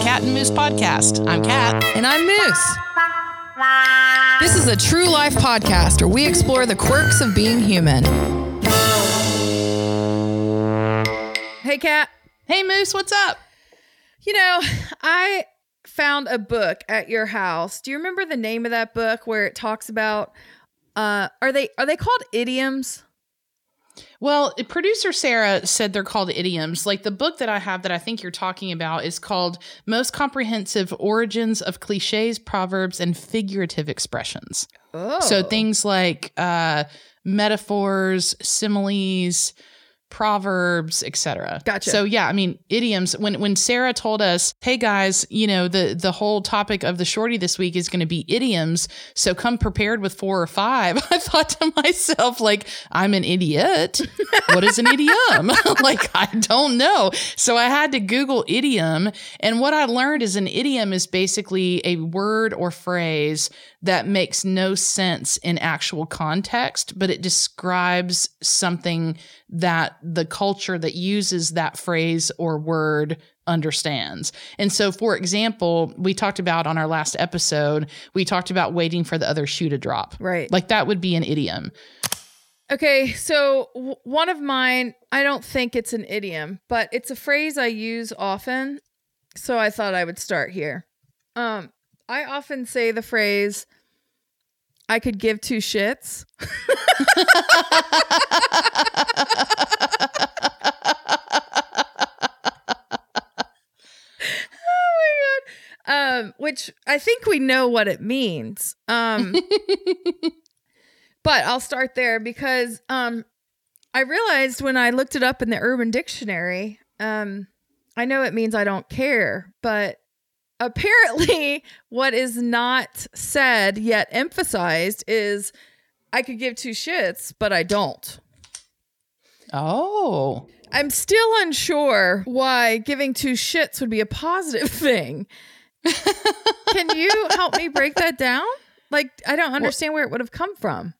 Cat and Moose Podcast. I'm Cat. And I'm Moose. This is a true life podcast where we explore the quirks of being human. Hey, Cat. Hey, Moose. What's up? You know, I found a book at your house. Do you remember the name of that book where it talks about, are they called idioms? Well, producer Sarah said they're called idioms. Like the book that I have that I think you're talking about is called Most Comprehensive Origins of Clichés, Proverbs, and Figurative Expressions. Oh. So things like metaphors, similes, proverbs, etc. Gotcha. So yeah, I mean, idioms, when Sarah told us, hey guys, you know, the whole topic of the shorty this week is going to be idioms, so come prepared with 4 or 5, I thought to myself, like, I'm an idiot. What is an idiom? Like, I don't know. So I had to Google idiom, and what I learned is an idiom is basically a word or phrase that makes no sense in actual context, but it describes something that the culture that uses that phrase or word understands. And so, for example, we talked about on our last episode, we talked about waiting for the other shoe to drop. Right. Like that would be an idiom. Okay. So one of mine, I don't think it's an idiom, but it's a phrase I use often. So I thought I would start here. I often say the phrase, I could give two shits. Oh my God. Which I think we know what it means. But I'll start there because I realized when I looked it up in the Urban Dictionary, I know it means I don't care, but apparently, what is not said yet emphasized is, I could give two shits, but I don't. Oh. I'm still unsure why giving two shits would be a positive thing. Can you help me break that down? Like, I don't understand where it would have come from.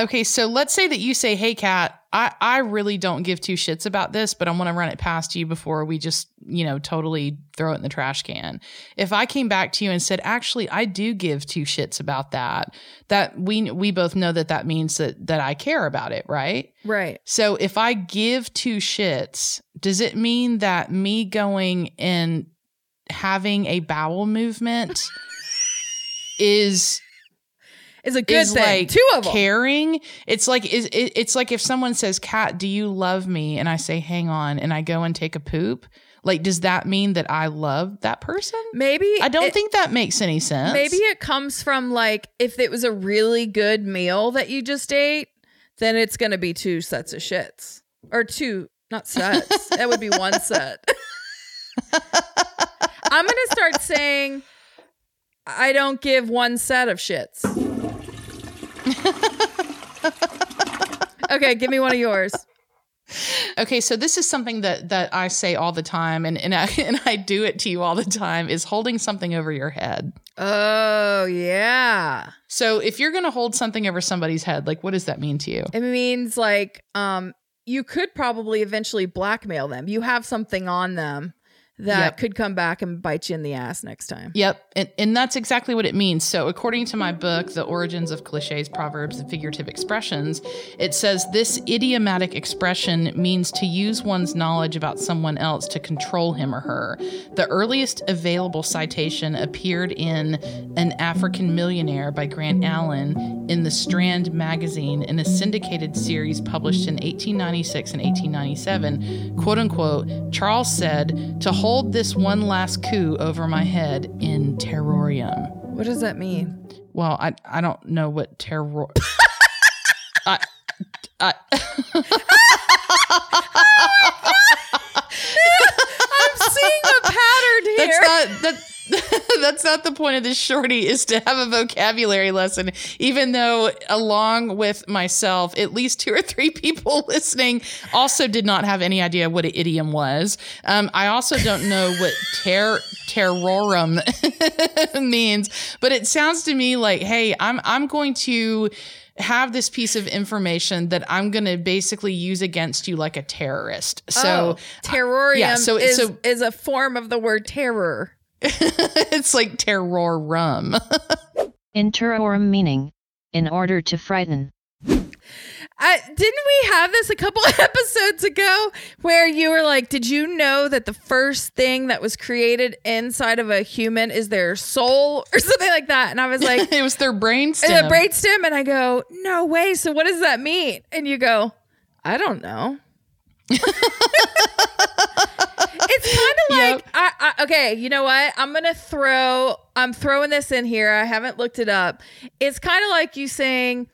Okay, so let's say that you say, hey, Kat, I really don't give two shits about this, but I want to run it past you before we just, you know, totally throw it in the trash can. If I came back to you and said, actually, I do give two shits about that, that we both know that means that I care about it, right? Right. So if I give two shits, does it mean that me going and having a bowel movement is a good thing. Like, two of them. Caring. It's like it's like if someone says, "Cat, do you love me?" and I say, "Hang on," and I go and take a poop. Like, does that mean that I love that person? Maybe. I don't think that makes any sense. Maybe it comes from, like, if it was a really good meal that you just ate, then it's going to be two sets of shits, or two, not sets. That would be one set. I'm going to start saying, I don't give one set of shits. Okay, give me one of yours. Okay, so this is something that I say all the time, and I do it to you all the time, is holding something over your head. Oh, yeah. So if you're going to hold something over somebody's head, like, what does that mean to you? It means, like, you could probably eventually blackmail them. You have something on them that could come back and bite you in the ass next time. Yep. And that's exactly what it means. So according to my book, The Origins of Clichés, Proverbs, and Figurative Expressions, it says this idiomatic expression means to use one's knowledge about someone else to control him or her. The earliest available citation appeared in An African Millionaire by Grant Allen in the Strand magazine in a syndicated series published in 1896 and 1897. Quote unquote, Charles said, to hold this one last coup over my head in terrorium. What does that mean? Well, I don't know what terror. I'm seeing a pattern here. That's not the point of this shorty, is to have a vocabulary lesson, even though along with myself, at least 2 or 3 people listening also did not have any idea what an idiom was. I also don't know what terrorum means, but it sounds to me like, hey, I'm going to have this piece of information that I'm going to basically use against you like a terrorist. So terrorium is a form of the word terror. It's like terrorum. Interorum meaning, in order to frighten. Didn't we have this a couple episodes ago where you were like, did you know that the first thing that was created inside of a human is their soul or something like that? And I was like, it was their brainstem. And I go, no way. So what does that mean? And you go, I don't know. It's kind of like, yep. Okay, you know what? I'm throwing this in here. I haven't looked it up. It's kind of like you saying,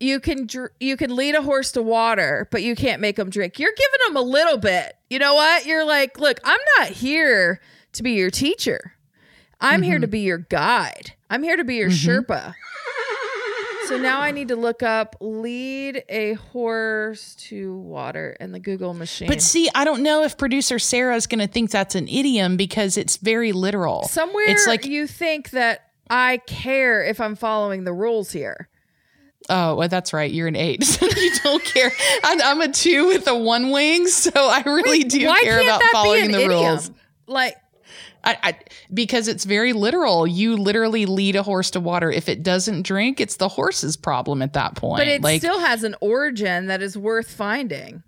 you can lead a horse to water, but you can't make them drink. You're giving them a little bit. You know what? You're like, look, I'm not here to be your teacher. I'm here to be your guide. I'm here to be your Sherpa. So now I need to look up lead a horse to water in the Google machine. But see, I don't know if producer Sarah's going to think that's an idiom because it's very literal. Somewhere it's like, you think that I care if I'm following the rules here. Oh, well, that's right. You're an 8. So you don't care. I'm a 2 with a 1 wing. So I really do care about following the rules. Like, because it's very literal. You literally lead a horse to water. If it doesn't drink, it's the horse's problem at that point. But it still has an origin that is worth finding.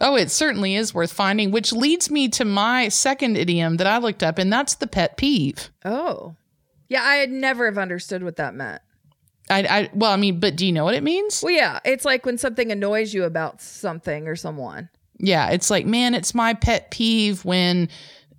Oh, it certainly is worth finding, which leads me to my second idiom that I looked up, and that's the pet peeve. Oh, yeah. I had never have understood what that meant. But do you know what it means? Well, yeah, it's like when something annoys you about something or someone. Yeah, it's like, man, it's my pet peeve when,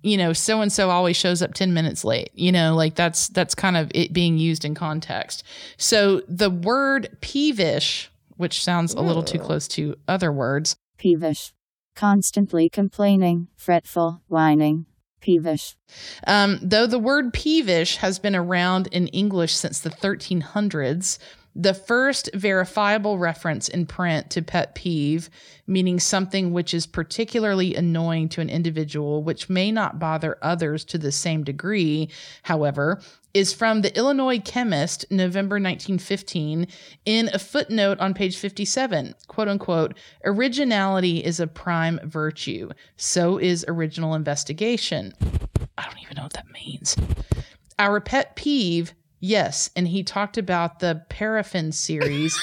you know, so-and-so always shows up 10 minutes late. You know, like that's kind of it being used in context. So the word peevish, which sounds a little too close to other words. Peevish. Constantly complaining, fretful, whining. Peevish. Though the word peevish has been around in English since the 1300s, the first verifiable reference in print to pet peeve, meaning something which is particularly annoying to an individual, which may not bother others to the same degree, however, is from the Illinois Chemist, November 1915, in a footnote on page 57, quote unquote, originality is a prime virtue. So is original investigation. I don't even know what that means. Our pet peeve. Yes, and he talked about the paraffin series,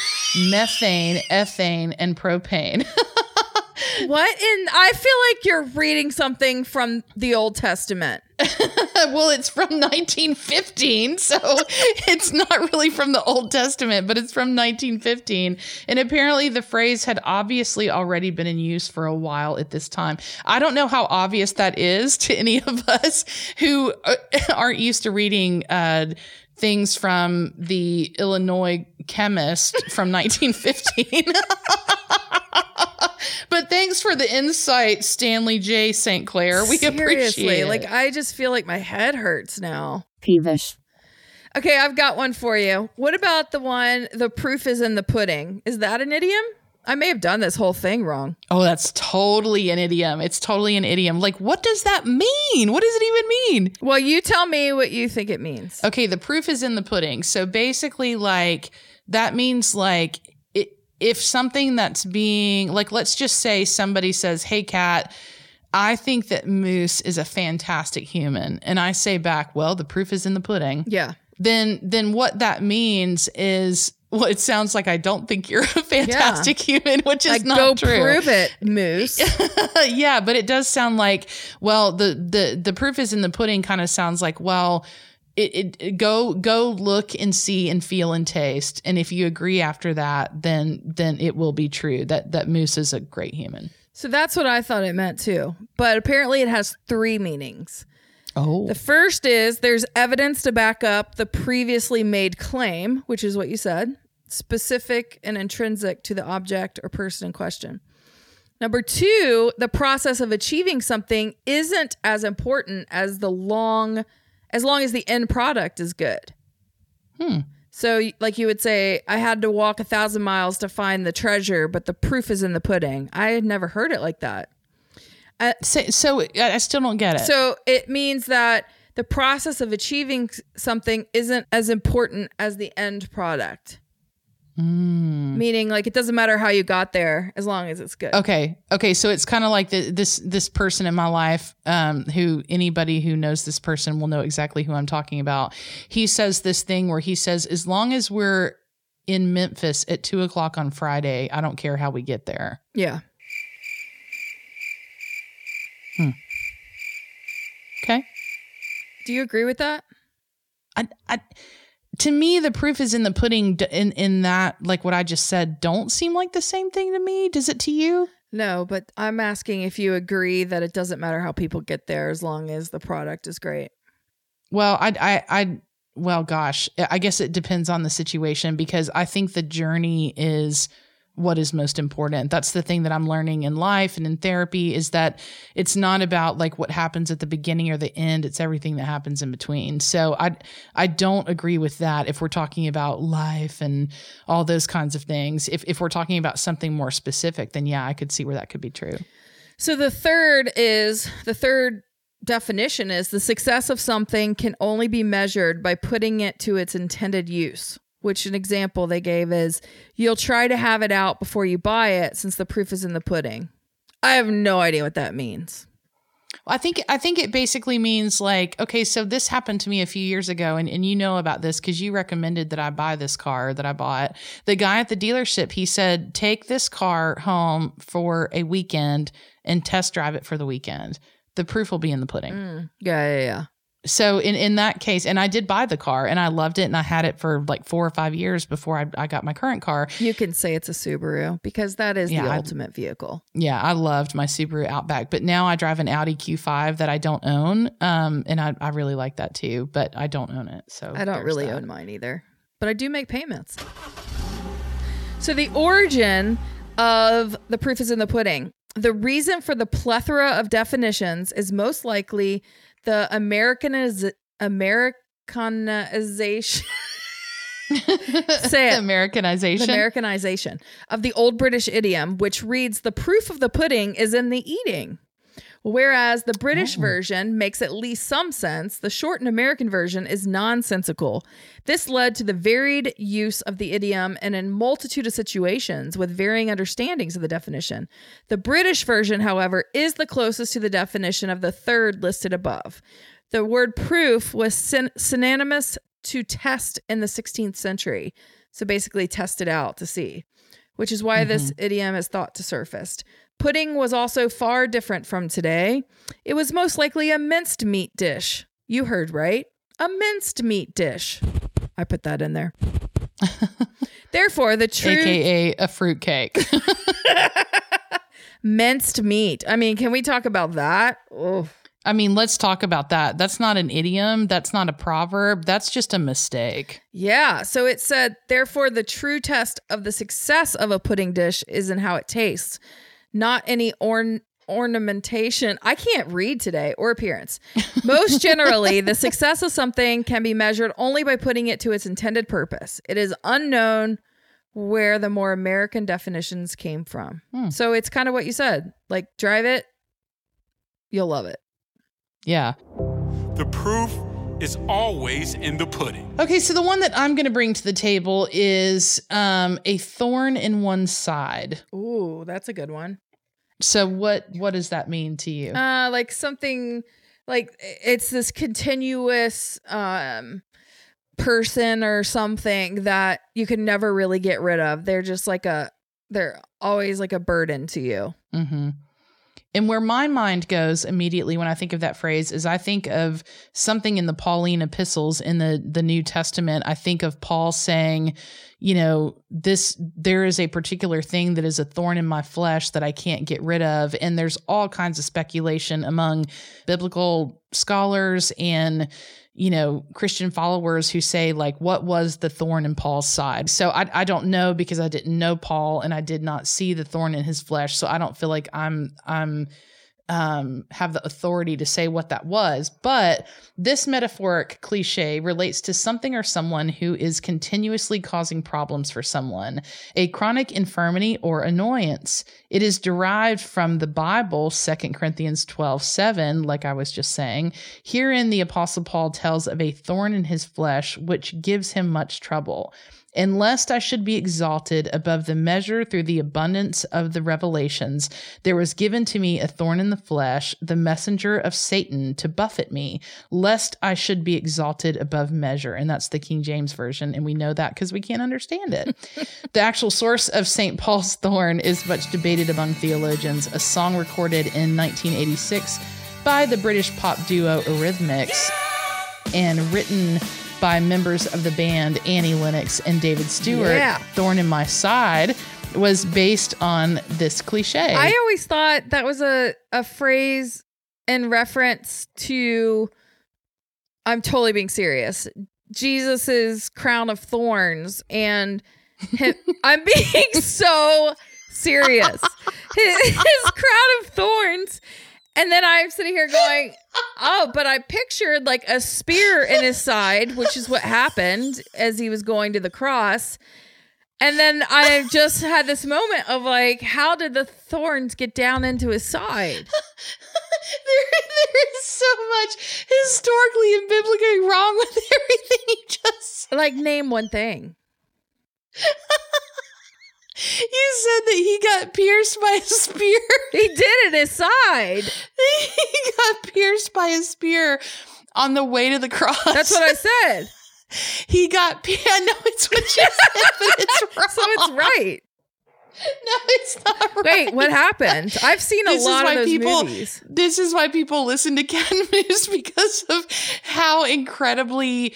methane, ethane, and propane. What in? I feel like you're reading something from the Old Testament. Well, it's from 1915, so it's not really from the Old Testament, but it's from 1915. And apparently the phrase had obviously already been in use for a while at this time. I don't know how obvious that is to any of us who aren't used to reading things from the Illinois Chemist from 1915. But thanks for the insight, Stanley J. St. Clair. We appreciate it. Like, I just feel like my head hurts now. Peevish. Okay, I've got one for you. What about the one, the proof is in the pudding? Is that an idiom? I may have done this whole thing wrong. Oh, that's totally an idiom. It's totally an idiom. Like, what does that mean? What does it even mean? Well, you tell me what you think it means. Okay, the proof is in the pudding. So basically, like, that means, like, if something that's being, like, let's just say somebody says, hey, Cat, I think that Moose is a fantastic human. And I say back, well, the proof is in the pudding. Yeah. Then what that means is, well, it sounds like I don't think you're a fantastic human, which is like, not true. Go prove it, Moose. Yeah, but it does sound like, well, the proof is in the pudding kind of sounds like, well, Go look and see and feel and taste, and if you agree after that, then it will be true that Moose is a great human. So that's what I thought it meant too, but apparently it has 3 meanings. Oh, the first is there's evidence to back up the previously made claim, which is what you said, specific and intrinsic to the object or person in question. Number 2, the process of achieving something isn't as important as as long as the end product is good. So like you would say, I had to walk 1,000 miles to find the treasure, but the proof is in the pudding. I had never heard it like that. So I still don't get it. So it means that the process of achieving something isn't as important as the end product. Meaning, like, it doesn't matter how you got there as long as it's good. Okay. So it's kind of like this person in my life, who anybody who knows this person will know exactly who I'm talking about. He says this thing where he says, as long as we're in Memphis at 2:00 on Friday, I don't care how we get there. Yeah. Okay. Do you agree with that? To me, the proof is in the pudding in that, like what I just said, don't seem like the same thing to me. Does it to you? No, but I'm asking if you agree that it doesn't matter how people get there as long as the product is great. Well, I guess it depends on the situation, because I think the journey is what is most important. That's the thing that I'm learning in life and in therapy, is that it's not about like what happens at the beginning or the end. It's everything that happens in between. So I don't agree with that. If we're talking about life and all those kinds of things, if we're talking about something more specific, then yeah, I could see where that could be true. So the third definition is, the success of something can only be measured by putting it to its intended use. Which an example they gave is, you'll try to have it out before you buy it, since the proof is in the pudding. I have no idea what that means. Well, I think it basically means like, okay, so this happened to me a few years ago, and you know about this because you recommended that I buy this car that I bought. The guy at the dealership, he said, take this car home for a weekend and test drive it for the weekend. The proof will be in the pudding. Yeah. So in that case, and I did buy the car and I loved it, and I had it for like 4 or 5 years before I got my current car. You can say it's a Subaru, because that is the ultimate vehicle. Yeah, I loved my Subaru Outback, but now I drive an Audi Q5 that I don't own. And I really like that too, but I don't own it. So I don't really own mine either, but I do make payments. So the origin of the proof is in the pudding. The reason for the plethora of definitions is most likely the Americanization. Say it. Americanization. The Americanization of the old British idiom, which reads, the proof of the pudding is in the eating. Whereas the British version makes at least some sense, the shortened American version is nonsensical. This led to the varied use of the idiom in a multitude of situations with varying understandings of the definition. The British version, however, is the closest to the definition of the third listed above. The word proof was synonymous to test in the 16th century. So basically test it out to see, which is why this idiom is thought to surfaced. Pudding was also far different from today. It was most likely a minced meat dish. You heard right. A minced meat dish. I put that in there. Therefore, the true... AKA a fruitcake. Minced meat. I mean, can we talk about that? Oh. I mean, let's talk about that. That's not an idiom. That's not a proverb. That's just a mistake. Yeah. So it said, therefore, the true test of the success of a pudding dish is in how it tastes. Not any ornamentation. I can't read today, or appearance. Most generally, the success of something can be measured only by putting it to its intended purpose. It is unknown where the more American definitions came from. So it's kind of what you said, like drive it, you'll love it. Yeah. The proof is always in the pudding. Okay, so the one that I'm going to bring to the table is a thorn in one side. Ooh, that's a good one. So what does that mean to you? Like something, like it's this continuous person or something that you can never really get rid of. They're just like they're always like a burden to you. Mm-hmm. And where my mind goes immediately when I think of that phrase is I think of something in the Pauline epistles in the New Testament. I think of Paul saying, you know, there is a particular thing that is a thorn in my flesh that I can't get rid of. And there's all kinds of speculation among biblical scholars and, you know, Christian followers who say, like, what was the thorn in Paul's side? So I don't know, because I didn't know Paul and I did not see the thorn in his flesh. So I don't feel like I'm have the authority to say what that was. But this metaphoric cliche relates to something or someone who is continuously causing problems for someone, a chronic infirmity or annoyance. It is derived from the Bible, 2 Corinthians 12:7, like I was just saying. Herein the Apostle Paul tells of a thorn in his flesh, which gives him much trouble. and lest I should be exalted above the measure through the abundance of the revelations, there was given to me a thorn in the flesh, the messenger of Satan, to buffet me, lest I should be exalted above measure. And that's the King James Version, and we know that because we can't understand it. The actual source of St. Paul's thorn is much debated among theologians, a song recorded in 1986 by the British pop duo Eurythmics and written by members of the band Annie Lennox and David Stewart. Yeah. Thorn in My Side was based on this cliche. I always thought that was a phrase in reference to, I'm totally being serious, Jesus's crown of thorns and him, I'm being so serious. His crown of thorns. And then I'm sitting here going, oh, but I pictured like a spear in his side, which is what happened as he was going to the cross. And then I just had this moment of like, how did the thorns get down into his side? There is so much historically and biblically wrong with everything you just said. Like, name one thing. You said that he got pierced by a spear. He did in his side. He got pierced by a spear on the way to the cross. That's what I said. He got pierced. No, it's what you said, but it's wrong. So it's right. No, it's not right. Wait, what happened? I've seen a lot of those movies. This is why people listen to Cat and Moose, because of how incredibly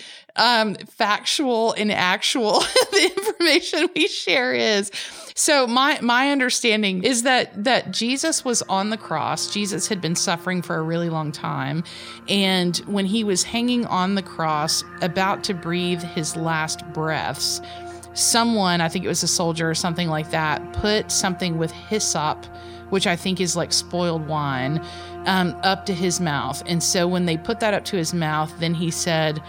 factual and actual the information we share is. So my understanding is that Jesus was on the cross. Jesus had been suffering for a really long time. And when he was hanging on the cross, about to breathe his last breaths, someone, I think it was a soldier or something like that, put something with hyssop, which I think is like spoiled wine, up to his mouth. And so when they put that up to his mouth, then he said,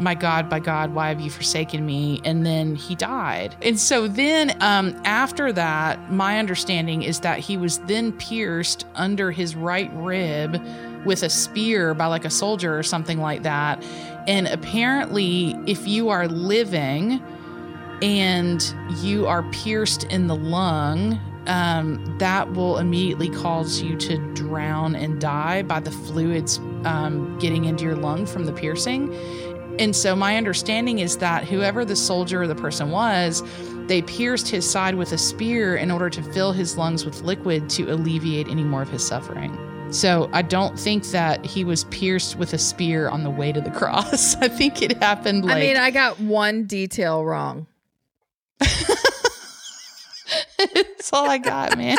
my God, why have you forsaken me? And then he died. And so then after that, my understanding is that he was then pierced under his right rib with a spear by like a soldier or something like that. And apparently if you are living and you are pierced in the lung, that will immediately cause you to drown and die by the fluids getting into your lung from the piercing. And so my understanding is that whoever the soldier or the person was, they pierced his side with a spear in order to fill his lungs with liquid to alleviate any more of his suffering. So I don't think that he was pierced with a spear on the way to the cross. I think it happened like... I mean, I got one detail wrong. That's all I got, man.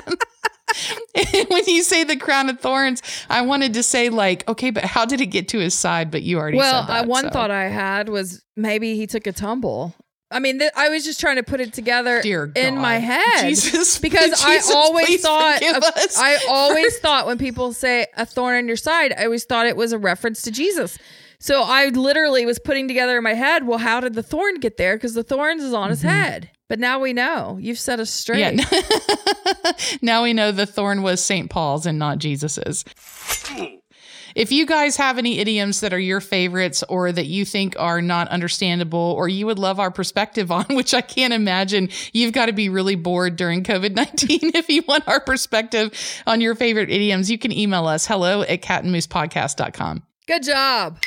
And when you say the crown of thorns, I wanted to say like, okay, but how did it get to his side? But you already said that. Well, one thought I had was maybe he took a tumble. I mean, I was just trying to put it together in my head, Jesus, because Jesus, I always thought when people say a thorn in your side, I always thought it was a reference to Jesus. So I literally was putting together in my head, well, how did the thorn get there? Because the thorns is on his head. But now we know. You've set us straight. Yeah. Now we know the thorn was St. Paul's and not Jesus's. If you guys have any idioms that are your favorites or that you think are not understandable or you would love our perspective on, which I can't imagine, you've got to be really bored during COVID-19 if you want our perspective on your favorite idioms, you can email us hello@catandmoosepodcast.com. Good job.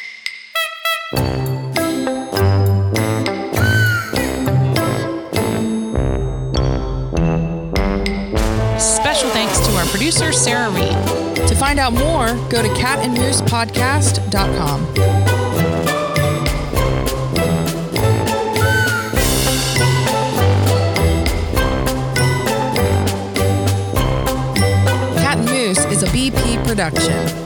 Special thanks to our producer, Sarah Reed. To find out more, go to catandmoosepodcast.com. Cat and Moose is a BP production.